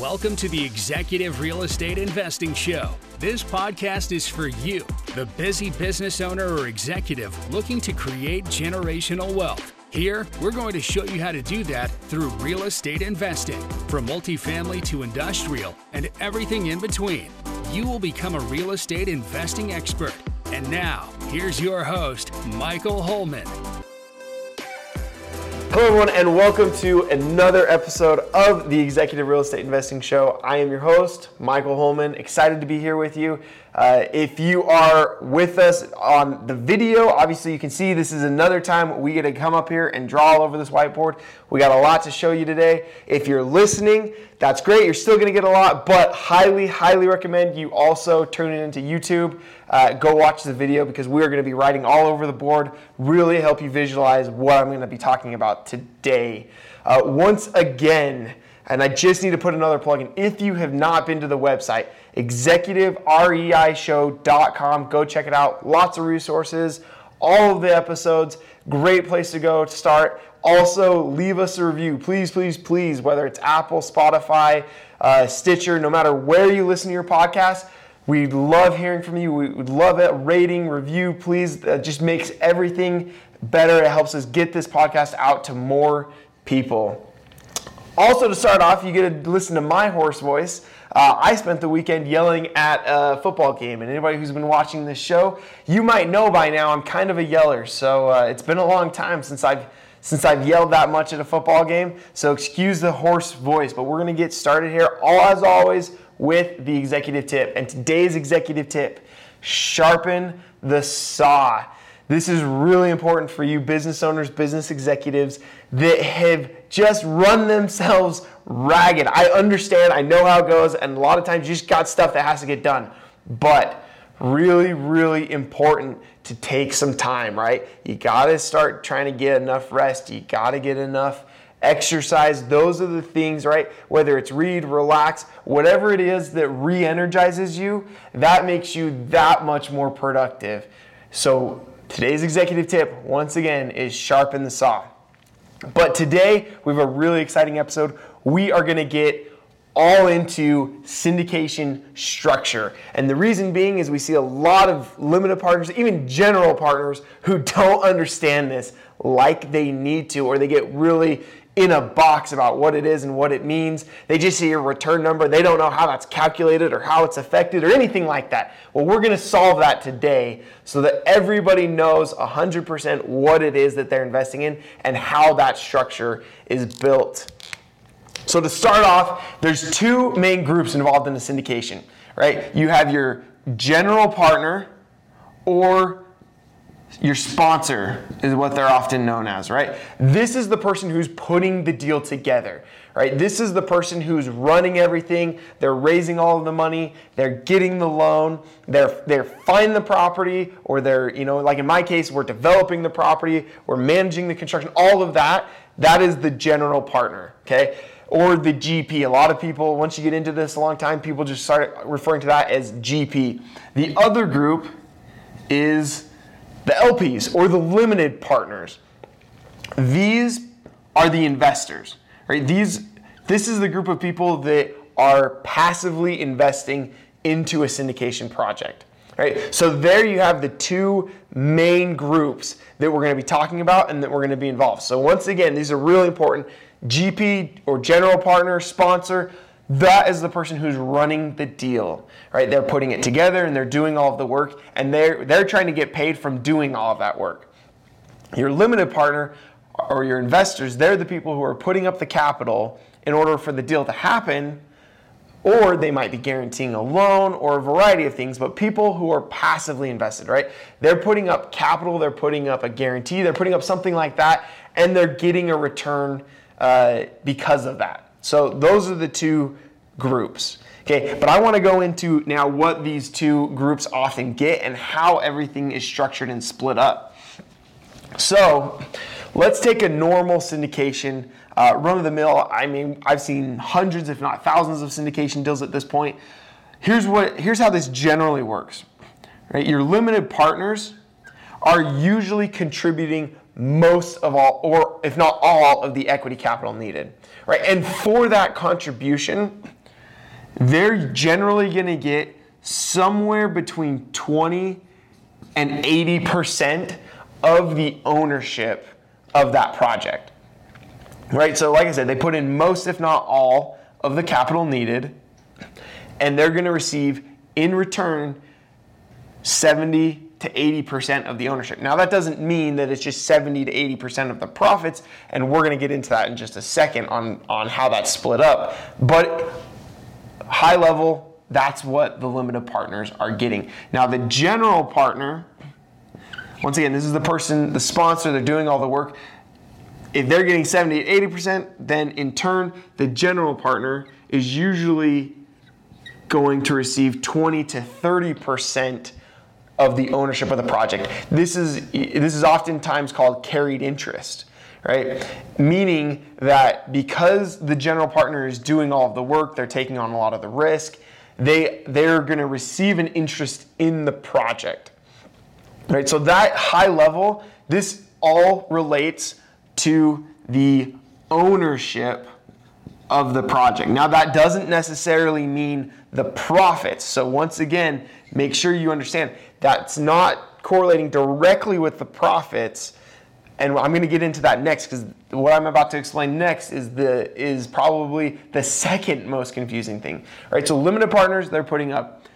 welcome to the Executive Real Estate Investing Show. This podcast is for you, the busy business owner or executive looking to create generational wealth. Here, we're going to show you how to do that through real estate investing, from multifamily to industrial and everything in between. You will become a real estate investing expert. And now, here's your host, Michael Holman. Hello everyone, and welcome to another episode of the Executive Real Estate Investing Show. I am your host, Michael Holman. Excited to be here with you. If you are with us on the video, obviously you can see this is another time we get to come up here and draw all over this whiteboard. We got a lot to show you today. If you're listening, that's great. You're still going to get a lot, but highly, highly recommend you also turn it into YouTube. Go watch the video because we are going to be writing all over the board. Really help you visualize what I'm going to be talking about today. Once again, and I just need to put another plug in. If you have not been to the website, executivereishow.com, go check it out. Lots of resources, all of the episodes, great place to go to start. Also, leave us a review, please, please, please, whether it's Apple, Spotify, Stitcher, no matter where you listen to your podcast, we love hearing from you. We would love it. Rating, review, please. That just makes everything better. It helps us get this podcast out to more people. Also, to start off, you get to listen to my hoarse voice. I spent the weekend yelling at a football game, and anybody who's been watching this show, you might know by now I'm kind of a yeller, so it's been a long time since I've yelled that much at a football game, so excuse the hoarse voice, but we're going to get started here, all as always, with the executive tip. And today's executive tip, sharpen the saw. This is really important for you business owners, business executives that have just run themselves ragged. I understand, I know how it goes, and a lot of times you just got stuff that has to get done. But really, really important to take some time, right? You gotta start trying to get enough rest. You gotta get enough exercise. Those are the things, right? Whether it's read, relax, whatever it is that re-energizes you, that makes you that much more productive. So today's executive tip, once again, is sharpen the saw. But today, we have a really exciting episode. We are going to get all into syndication structure. And the reason being is we see a lot of limited partners, even general partners, who don't understand this like they need to, or they get really in a box about what it is and what it means. They just see a return number. They don't know how that's calculated or how it's affected or anything like that. Well, we're going to solve that today so that everybody knows 100% what it is that they're investing in and how that structure is built. So to start off, there's two main groups involved in the syndication, right? You have your general partner or your sponsor is what they're often known as, right? This is the person who's putting the deal together, right? This is the person who's running everything. They're raising all of the money. They're getting the loan. They're finding the property, or they're, like in my case, we're developing the property. We're managing the construction, all of that. That is the general partner, okay? Or the GP. A lot of people, once you get into this a long time, people just start referring to that as GP. The other group is the LPs, or the limited partners. These are the investors, right? This is the group of people that are passively investing into a syndication project, right? So there you have the two main groups that we're going to be talking about and that we're going to be involved. So once again, these are really important. GP, or general partner, sponsor, that is the person who's running the deal, right? They're putting it together and they're doing all of the work, and they're trying to get paid from doing all of that work. Your limited partner or your investors, they're the people who are putting up the capital in order for the deal to happen, or they might be guaranteeing a loan or a variety of things, but people who are passively invested, right? They're putting up capital, they're putting up a guarantee, they're putting up something like that, and they're getting a return because of that. So those are the two groups, okay? But I want to go into now what these two groups often get and how everything is structured and split up. So let's take a normal syndication, run-of-the-mill. I mean, I've seen hundreds, if not thousands, of syndication deals at this point. Here's how this generally works, right? Your limited partners are usually contributing most of all, or if not all, of the equity capital needed, right? And for that contribution, they're generally going to get somewhere between 20 and 80% of the ownership of that project, right? So like I said, they put in most, if not all, of the capital needed, and they're going to receive in return 70 to 80% of the ownership. Now that doesn't mean that it's just 70 to 80% of the profits, and we're going to get into that in just a second on how that's split up. But high level, that's what the limited partners are getting. Now the general partner, once again, this is the person, the sponsor, they're doing all the work. If they're getting 70 to 80%, then in turn, the general partner is usually going to receive 20 to 30% of the ownership of the project. This is oftentimes called carried interest, right? Meaning that because the general partner is doing all of the work, they're taking on a lot of the risk, they're going to receive an interest in the project, right? So that high level, this all relates to the ownership of the project. Now that doesn't necessarily mean the profits. So once again, make sure you understand that's not correlating directly with the profits. And I'm going to get into that next, because what I'm about to explain next is probably the second most confusing thing, right? So limited partners, they're putting up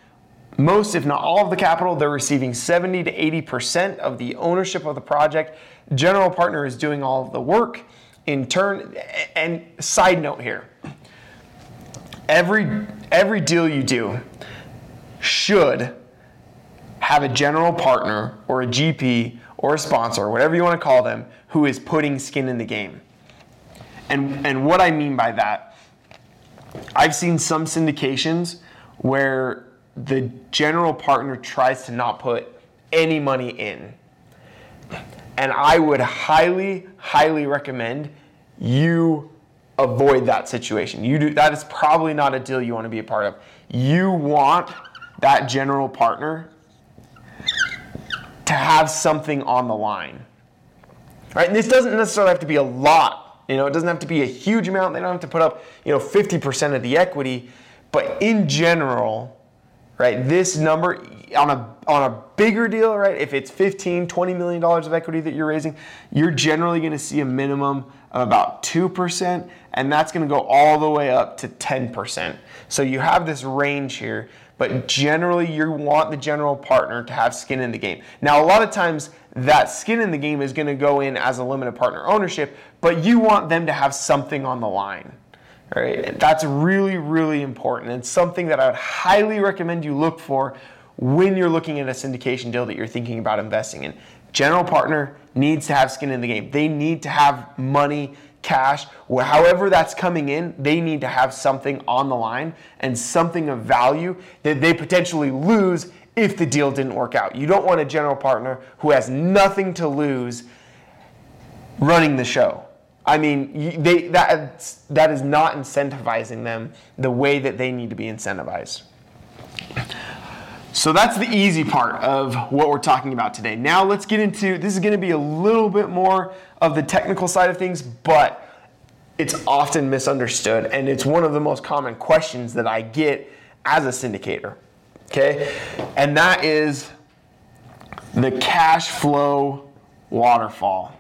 most, if not all, of the capital. They're receiving 70 to 80% of the ownership of the project. General partner is doing all of the work. In turn, and side note here, every deal you do should have a general partner or a GP or a sponsor, whatever you want to call them, who is putting skin in the game. And what I mean by that, I've seen some syndications where the general partner tries to not put any money in. And I would highly, highly recommend you avoid that situation. That is probably not a deal you want to be a part of. You want that general partner to have something on the line, right? And this doesn't necessarily have to be a lot. You know, it doesn't have to be a huge amount. They don't have to put up, 50% of the equity. But in general, right, this number on a bigger deal, right? If it's $15, $20 million of equity that you're raising, you're generally going to see a minimum of about 2%, and that's going to go all the way up to 10%. So you have this range here, but generally you want the general partner to have skin in the game. Now, a lot of times that skin in the game is going to go in as a limited partner ownership, but you want them to have something on the line. All right? That's really, really important, and something that I would highly recommend you look for when you're looking at a syndication deal that you're thinking about investing in. General partner needs to have skin in the game. They need to have money, cash, however that's coming in, they need to have something on the line and something of value that they potentially lose if the deal didn't work out. You don't want a general partner who has nothing to lose running the show. I mean, that is not incentivizing them the way that they need to be incentivized. So that's the easy part of what we're talking about today. Now let's get into, this is going to be a little bit more of the technical side of things, but it's often misunderstood, and it's one of the most common questions that I get as a syndicator, okay? And that is the cash flow waterfall.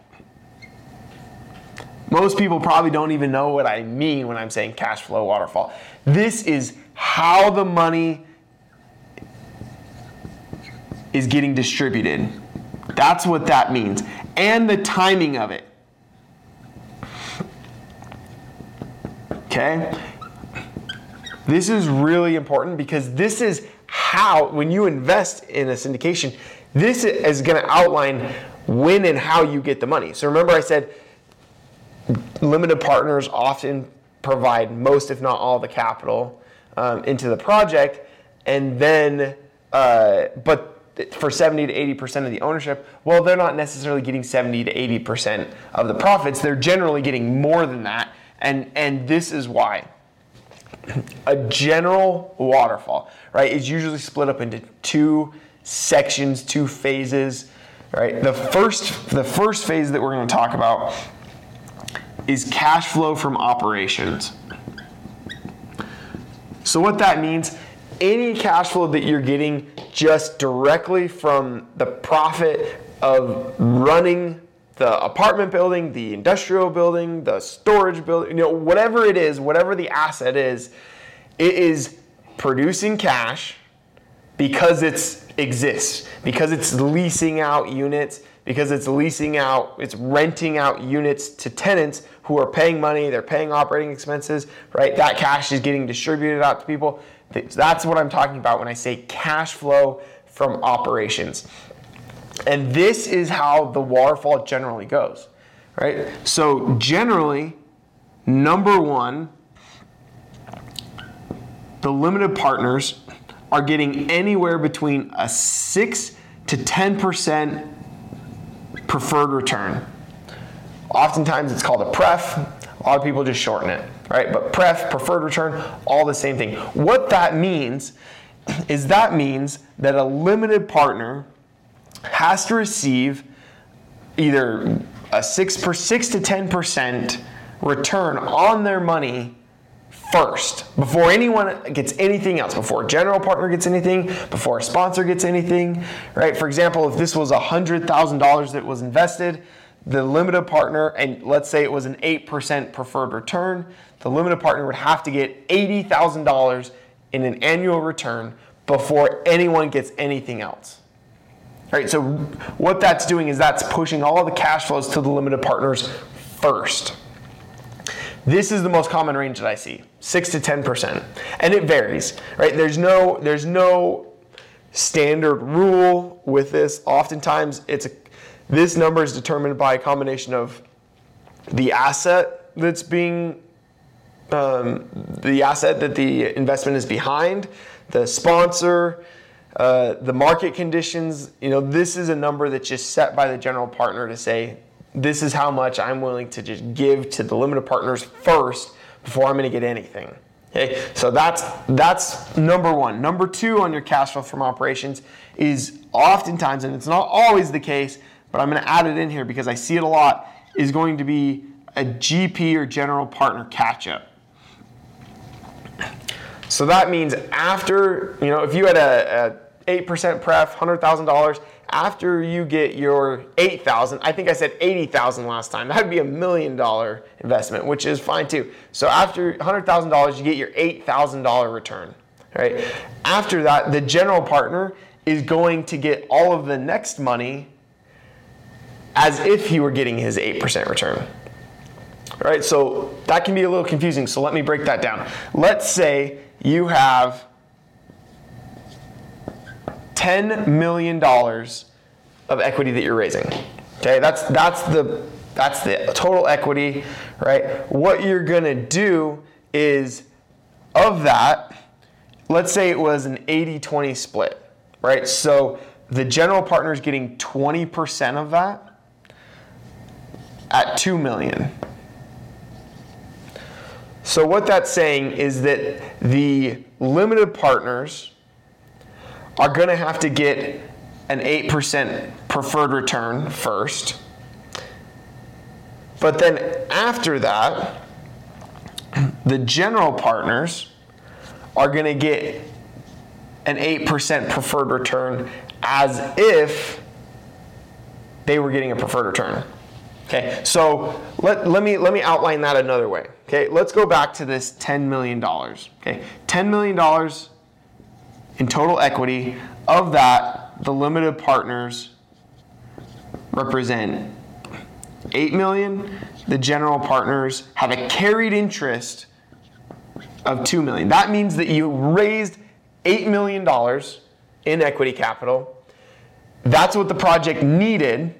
Most people probably don't even know what I mean when I'm saying cash flow waterfall. This is how the money is getting distributed. That's what that means. And the timing of it. Okay? This is really important, because this is how, when you invest in a syndication, this is going to outline when and how you get the money. So remember I said limited partners often provide most, if not all, the capital into the project, and then, but for 70 to 80% of the ownership, well, they're not necessarily getting 70 to 80% of the profits. They're generally getting more than that, and this is why. A general waterfall, right, is usually split up into two sections, two phases, right? The first phase that we're going to talk about is cash flow from operations. So what that means, any cash flow that you're getting just directly from the profit of running the apartment building, the industrial building, the storage building, whatever it is, whatever the asset is, it is producing cash because it exists, because it's leasing out units, because it's renting out units to tenants who are paying money, they're paying operating expenses, right? That cash is getting distributed out to people. That's what I'm talking about when I say cash flow from operations. And this is how the waterfall generally goes, right? So generally, number one, the limited partners are getting anywhere between a 6 to 10% preferred return. Oftentimes it's called a pref. A lot of people just shorten it, right? But pref, preferred return, all the same thing. What that means is that means that a limited partner has to receive either a 6 to 10% return on their money first, before anyone gets anything else, before a general partner gets anything, before a sponsor gets anything, right? For example, if this was $100,000 that was invested, the limited partner, and let's say it was an 8% preferred return, the limited partner would have to get $80,000 in an annual return before anyone gets anything else. All right, so what that's doing is that's pushing all the cash flows to the limited partners first. This is the most common range that I see, 6 to 10%, and it varies, right? There's no standard rule with this. Oftentimes, this number is determined by a combination of the asset that's being the asset that the investment is behind, the sponsor, the market conditions. This is a number that's just set by the general partner to say, this is how much I'm willing to just give to the limited partners first before I'm going to get anything. Okay, so that's number one. Number two on your cash flow from operations is oftentimes, and it's not always the case, but I'm going to add it in here because I see it a lot, is going to be a GP or general partner catch-up. So that means after, if you had a 8% pref, $100,000, after you get your $8,000, I think I said $80,000 last time. That would be $1 million investment, which is fine too. So after $100,000, you get your $8,000 return, right? After that, the general partner is going to get all of the next money as if he were getting his 8% return, right? So that can be a little confusing. So let me break that down. Let's say you have $10 million of equity that you're raising. Okay, that's the total equity, right? What you're gonna do is, of that, let's say it was an 80-20 split, right? So the general partner is getting 20% of that at $2 million. So what that's saying is that the limited partners are going to have to get an 8% preferred return first. But then after that, the general partners are going to get an 8% preferred return as if they were getting a preferred return. Okay, so let me outline that another way. Okay, let's go back to this $10 million. Okay, $10 million in total equity. Of that, the limited partners represent $8 million. The general partners have a carried interest of $2 million. That means that you raised $8 million in equity capital. That's what the project needed.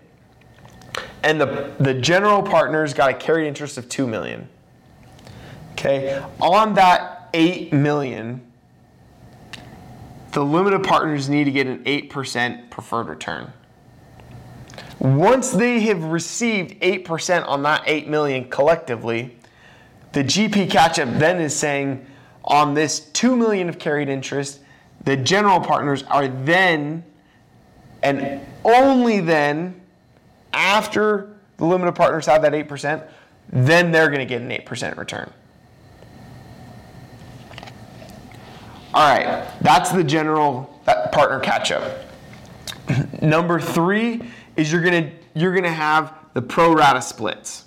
And the general partners got a carried interest of $2 million. Okay, on that $8 million, the limited partners need to get an 8% preferred return. Once they have received 8% on that $8 million collectively, the GP catch-up then is saying, on this $2 million of carried interest, the general partners are then, and only then, after the limited partners have that 8%, then they're going to get an 8% return. All right, that's the general partner catch-up. Number three is you're gonna have the pro rata splits.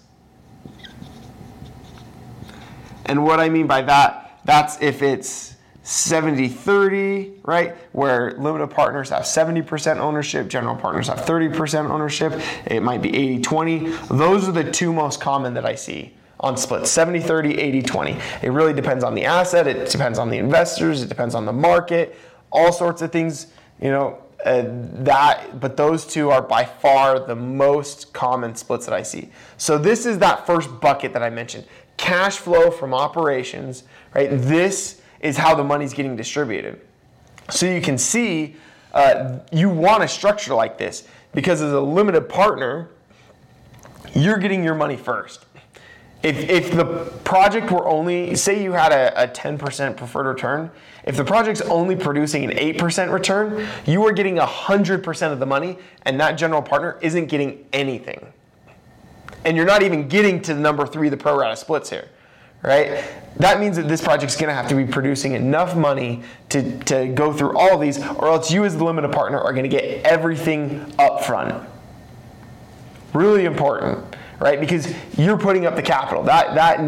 And what I mean by that, that's if it's 70-30, right? Where limited partners have 70% ownership, general partners have 30% ownership, it might be 80-20. Those are the two most common that I see on splits, 70-30, 80-20. It really depends on the asset, it depends on the investors, it depends on the market, all sorts of things, you know, but those two are by far the most common splits that I see. So this is that first bucket that I mentioned, cash flow from operations, right? This is how the money's getting distributed. So you can see you want a structure like this because as a limited partner, you're getting your money first. If the project were only, say you had a 10% preferred return, if the project's only producing an 8% return, you are getting 100% of the money and that general partner isn't getting anything. And you're not even getting to number three, the pro rata splits here. Right? That means that this project's going to have to be producing enough money to go through all of these, or else you as the limited partner are going to get everything up front. Really important, right? Because you're putting up the capital. That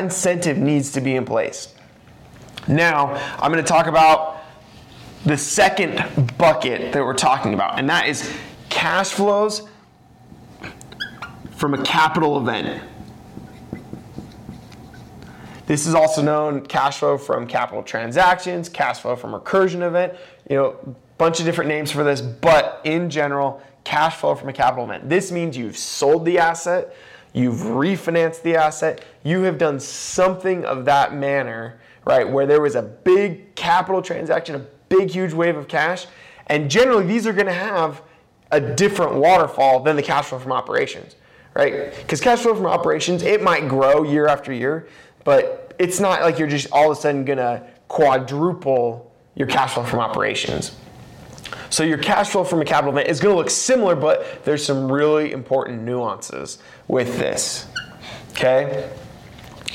incentive needs to be in place. Now, I'm going to talk about the second bucket that we're talking about, and that is cash flows from a capital event. This is also known cash flow from capital transactions, cash flow from recursion event, you know, a bunch of different names for this, but in general, cash flow from a capital event. This means you've sold the asset, you've refinanced the asset, you have done something of that manner, right, where there was a big capital transaction, a big, huge wave of cash, and generally these are going to have a different waterfall than the cash flow from operations, right? Because cash flow from operations, it might grow year after year, but it's not like you're just all of a sudden gonna quadruple your cash flow from operations. So your cash flow from a capital event is gonna look similar, but there's some really important nuances with this, okay?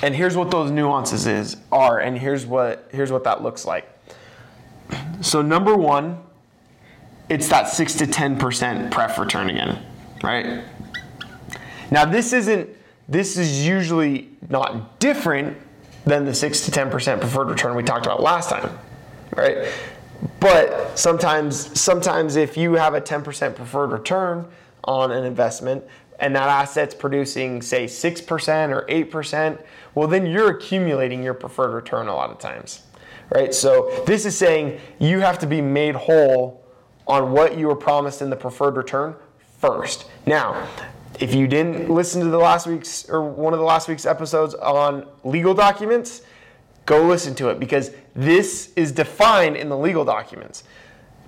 And here's what those nuances are, and here's what that looks like. So number one, it's that 6 to 10% pref return again, right? Now this is usually not different than the 6 to 10% preferred return we talked about last time, right? But sometimes if you have a 10% preferred return on an investment and that asset's producing, say, 6% or 8%, well, then you're accumulating your preferred return a lot of times, right? So this is saying you have to be made whole on what you were promised in the preferred return first. Now, if you didn't listen to one of the last week's episodes on legal documents, go listen to it because this is defined in the legal documents.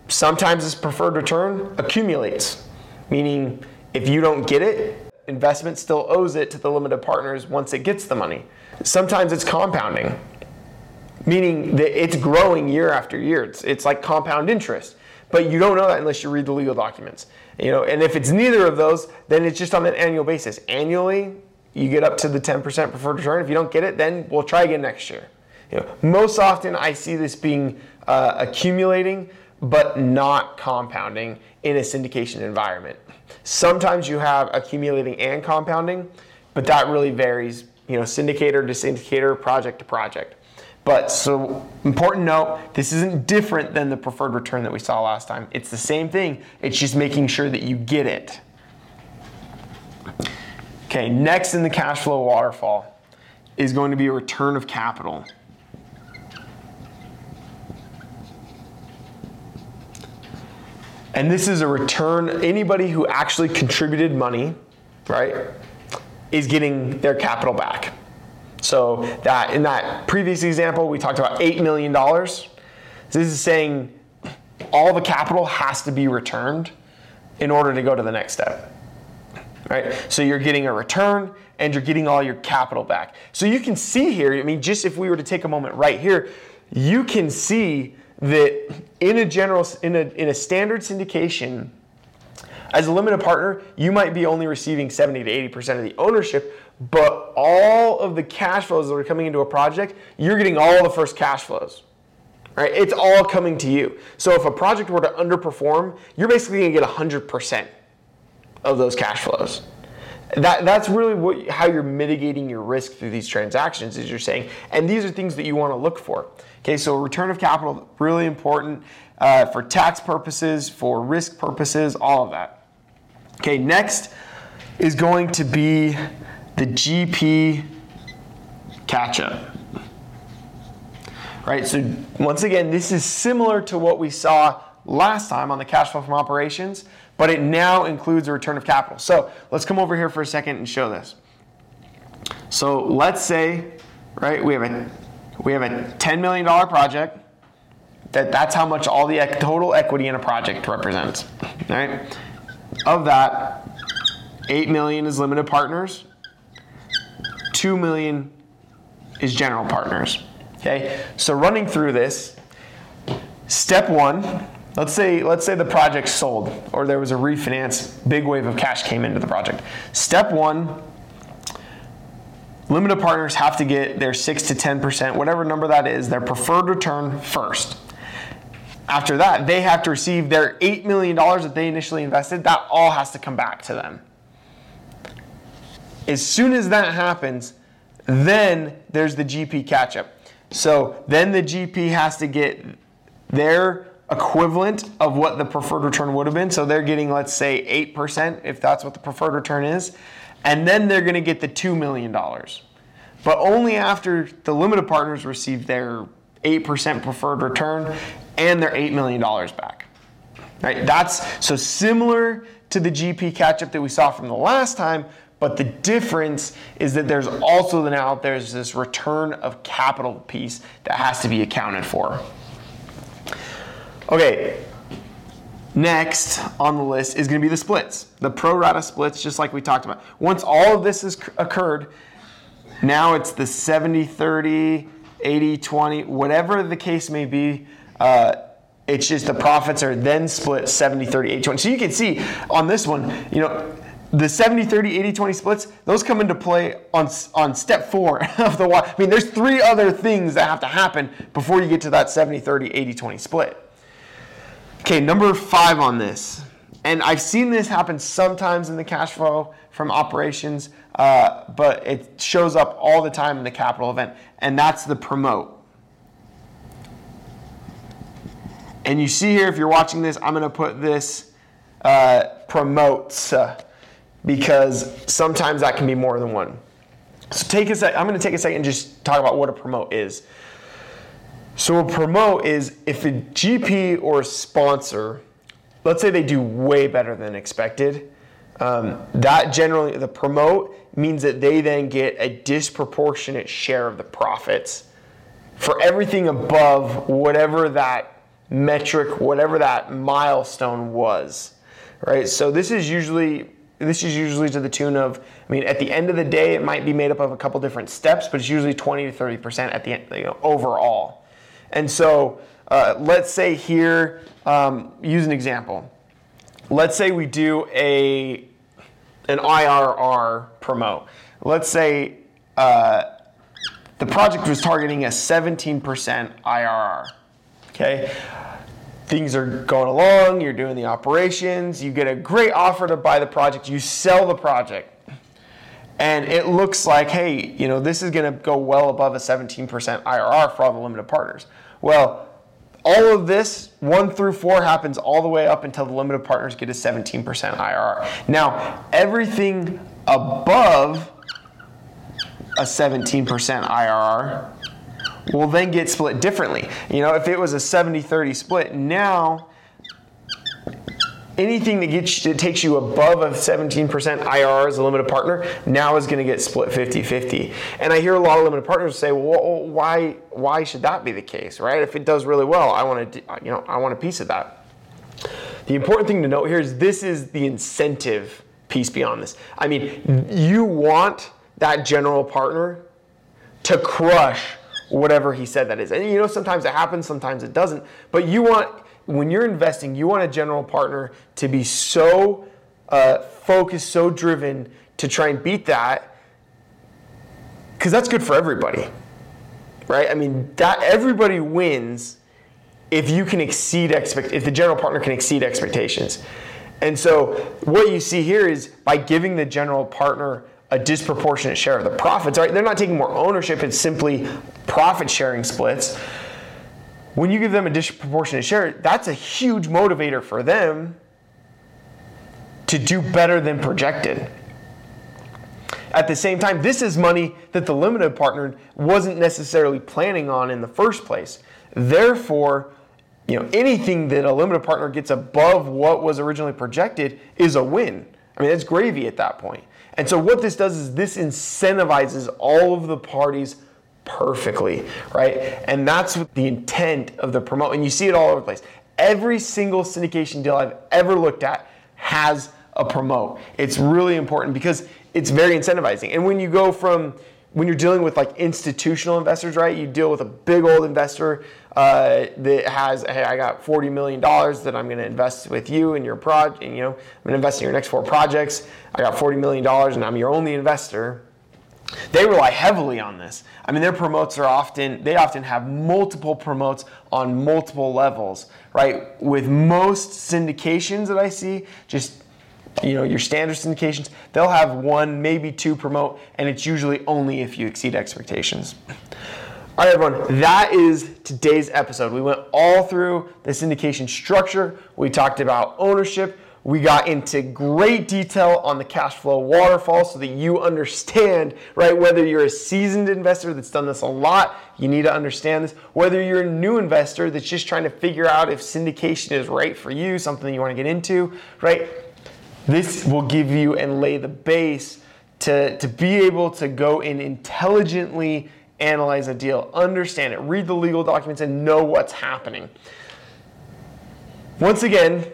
Sometimes this preferred return accumulates, meaning if you don't get it, investment still owes it to the limited partners once it gets the money. Sometimes it's compounding, meaning that it's growing year after year. It's like compound interest. But you don't know that unless you read the legal documents. You know, and if it's neither of those, then it's just on an annual basis. Annually, you get up to the 10% preferred return. If you don't get it, then we'll try again next year. You know, most often I see this being accumulating, but not compounding in a syndication environment. Sometimes you have accumulating and compounding, but that really varies, you know, syndicator to syndicator, project to project. But so important note, this isn't different than the preferred return that we saw last time. It's the same thing. It's just making sure that you get it. Okay, next in the cash flow waterfall is going to be a return of capital. And this is a return, anybody who actually contributed money, right, is getting their capital back. So that in that previous example, we talked about $8 million. This is saying all the capital has to be returned in order to go to the next step, right? So you're getting a return and you're getting all your capital back. So you can see here, I mean, just if we were to take a moment right here, you can see that in a standard syndication, as a limited partner, you might be only receiving 70 to 80% of the ownership, but all of the cash flows that are coming into a project, you're getting all the first cash flows, right? It's all coming to you. So if a project were to underperform, you're basically going to get 100% of those cash flows. That's really how you're mitigating your risk through these transactions, is you're saying, and these are things that you want to look for. Okay, so return of capital, really important for tax purposes, for risk purposes, all of that. Okay, next is going to be the GP catch-up. Right, so once again, this is similar to what we saw last time on the cash flow from operations, but it now includes a return of capital. So let's come over here for a second and show this. So let's say, right, we have a $10 million project. That's how much all the total equity in a project represents. All right, of that, $8 million is limited partners, $2 million is general partners. Okay, so running through this, step one, let's say the project sold or there was a refinance, big wave of cash came into the project. Step one, limited partners have to get their 6 to 10%, whatever number that is, their preferred return first. After that, they have to receive their $8 million that they initially invested. That all has to come back to them. As soon as that happens, then there's the GP catch-up. So then the GP has to get their equivalent of what the preferred return would have been. So they're getting, let's say, 8% if that's what the preferred return is. And then they're going to get the $2 million. But only after the limited partners receive their 8% preferred return and their $8 million back. Right? That's so similar to the GP catch-up that we saw from the last time, but the difference is that there's also now there's this return of capital piece that has to be accounted for. Okay, next on the list is going to be the splits, the pro rata splits, just like we talked about. Once all of this has occurred, now it's the 70-30, 80-20, whatever the case may be. It's just the profits are then split 70-30, 80-20. So you can see on this one, you know, the 70, 30, 80, 20 splits, those come into play on step four of the why. I mean, there's three other things that have to happen before you get to that 70, 30, 80, 20 split. Okay, number five on this. And I've seen this happen sometimes in the cash flow from operations, but it shows up all the time in the capital event. And that's the promote. And you see here, if you're watching this, I'm going to put this promotes. Because sometimes that can be more than one. So take a sec. I'm going to take a second and just talk about what a promote is. So a promote is if a GP or a sponsor, let's say they do way better than expected, that generally, the promote means that they then get a disproportionate share of the profits for everything above whatever that metric, whatever that milestone was, right? So this is usually to the tune of, I mean, at the end of the day, it might be made up of a couple different steps, but it's usually 20 to 30% at the end, you know, overall. And so let's say here, use an example. Let's say we do an IRR promote. Let's say the project was targeting a 17% IRR, okay? Things are going along, you're doing the operations, you get a great offer to buy the project, you sell the project. And it looks like, hey, you know, this is gonna go well above a 17% IRR for all the limited partners. Well, all of this, 1 through 4, happens all the way up until the limited partners get a 17% IRR. Now, everything above a 17% IRR will then get split differently. You know, if it was a 70-30 split, now anything that takes you above a 17% IRR as a limited partner now is gonna get split 50-50. And I hear a lot of limited partners say, well, why should that be the case, right? If it does really well, I want a piece of that. The important thing to note here is this is the incentive piece beyond this. I mean, you want that general partner to crush whatever he said that is. And you know, sometimes it happens, sometimes it doesn't. But you want, when you're investing, you want a general partner to be so focused, so driven to try and beat that, because that's good for everybody, right? I mean, that everybody wins if you can exceed if the general partner can exceed expectations. And so what you see here is by giving the general partner a disproportionate share of the profits, right? They're not taking more ownership, it's simply profit sharing splits. When you give them a disproportionate share, that's a huge motivator for them to do better than projected. At the same time, this is money that the limited partner wasn't necessarily planning on in the first place. Therefore, anything that a limited partner gets above what was originally projected is a win. I mean, that's gravy at that point. And so what this does is this incentivizes all of the parties perfectly, right? And that's what the intent of the promote. And you see it all over the place. Every single syndication deal I've ever looked at has a promote. It's really important because it's very incentivizing. And when you go from when you're dealing with like institutional investors, right? You deal with a big old investor that has, hey, I got $40 million that I'm going to invest with you in your project. And, I'm going to invest in your next 4 projects. I got $40 million and I'm your only investor. They rely heavily on this. I mean, their promotes are often have multiple promotes on multiple levels, right? With most syndications that I see, just your standard syndications, they'll have 1, maybe 2 promote, and it's usually only if you exceed expectations. All right, everyone, that is today's episode. We went all through the syndication structure. We talked about ownership. We got into great detail on the cash flow waterfall so that you understand, right, whether you're a seasoned investor that's done this a lot, you need to understand this, whether you're a new investor that's just trying to figure out if syndication is right for you, something you want to get into, right? This will give you and lay the base to be able to go and intelligently analyze a deal, understand it, read the legal documents, and know what's happening. Once again,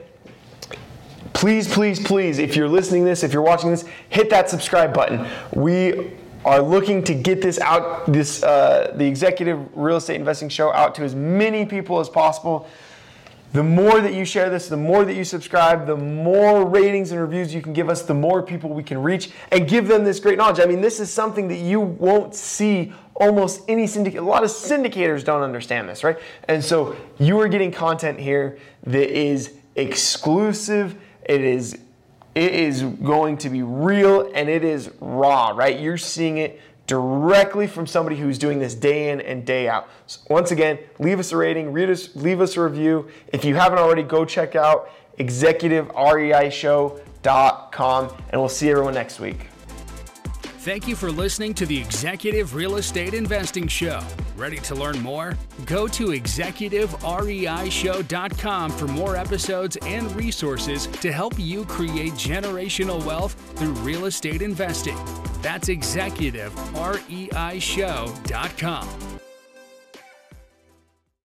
please, please, please, if you're listening to this, if you're watching this, hit that subscribe button. We are looking to get this out, the Executive Real Estate Investing Show out to as many people as possible. The more that you share this, the more that you subscribe, the more ratings and reviews you can give us, the more people we can reach and give them this great knowledge. I mean, this is something that you won't see almost any syndicate. A lot of syndicators don't understand this, right? And so you are getting content here that is exclusive. It is going to be real and it is raw, right? You're seeing it directly from somebody who's doing this day in and day out. So once again, leave us a rating, leave us a review. If you haven't already, go check out executivereishow.com and we'll see everyone next week. Thank you for listening to the Executive Real Estate Investing Show. Ready to learn more? Go to executivereishow.com for more episodes and resources to help you create generational wealth through real estate investing. That's executivereishow.com.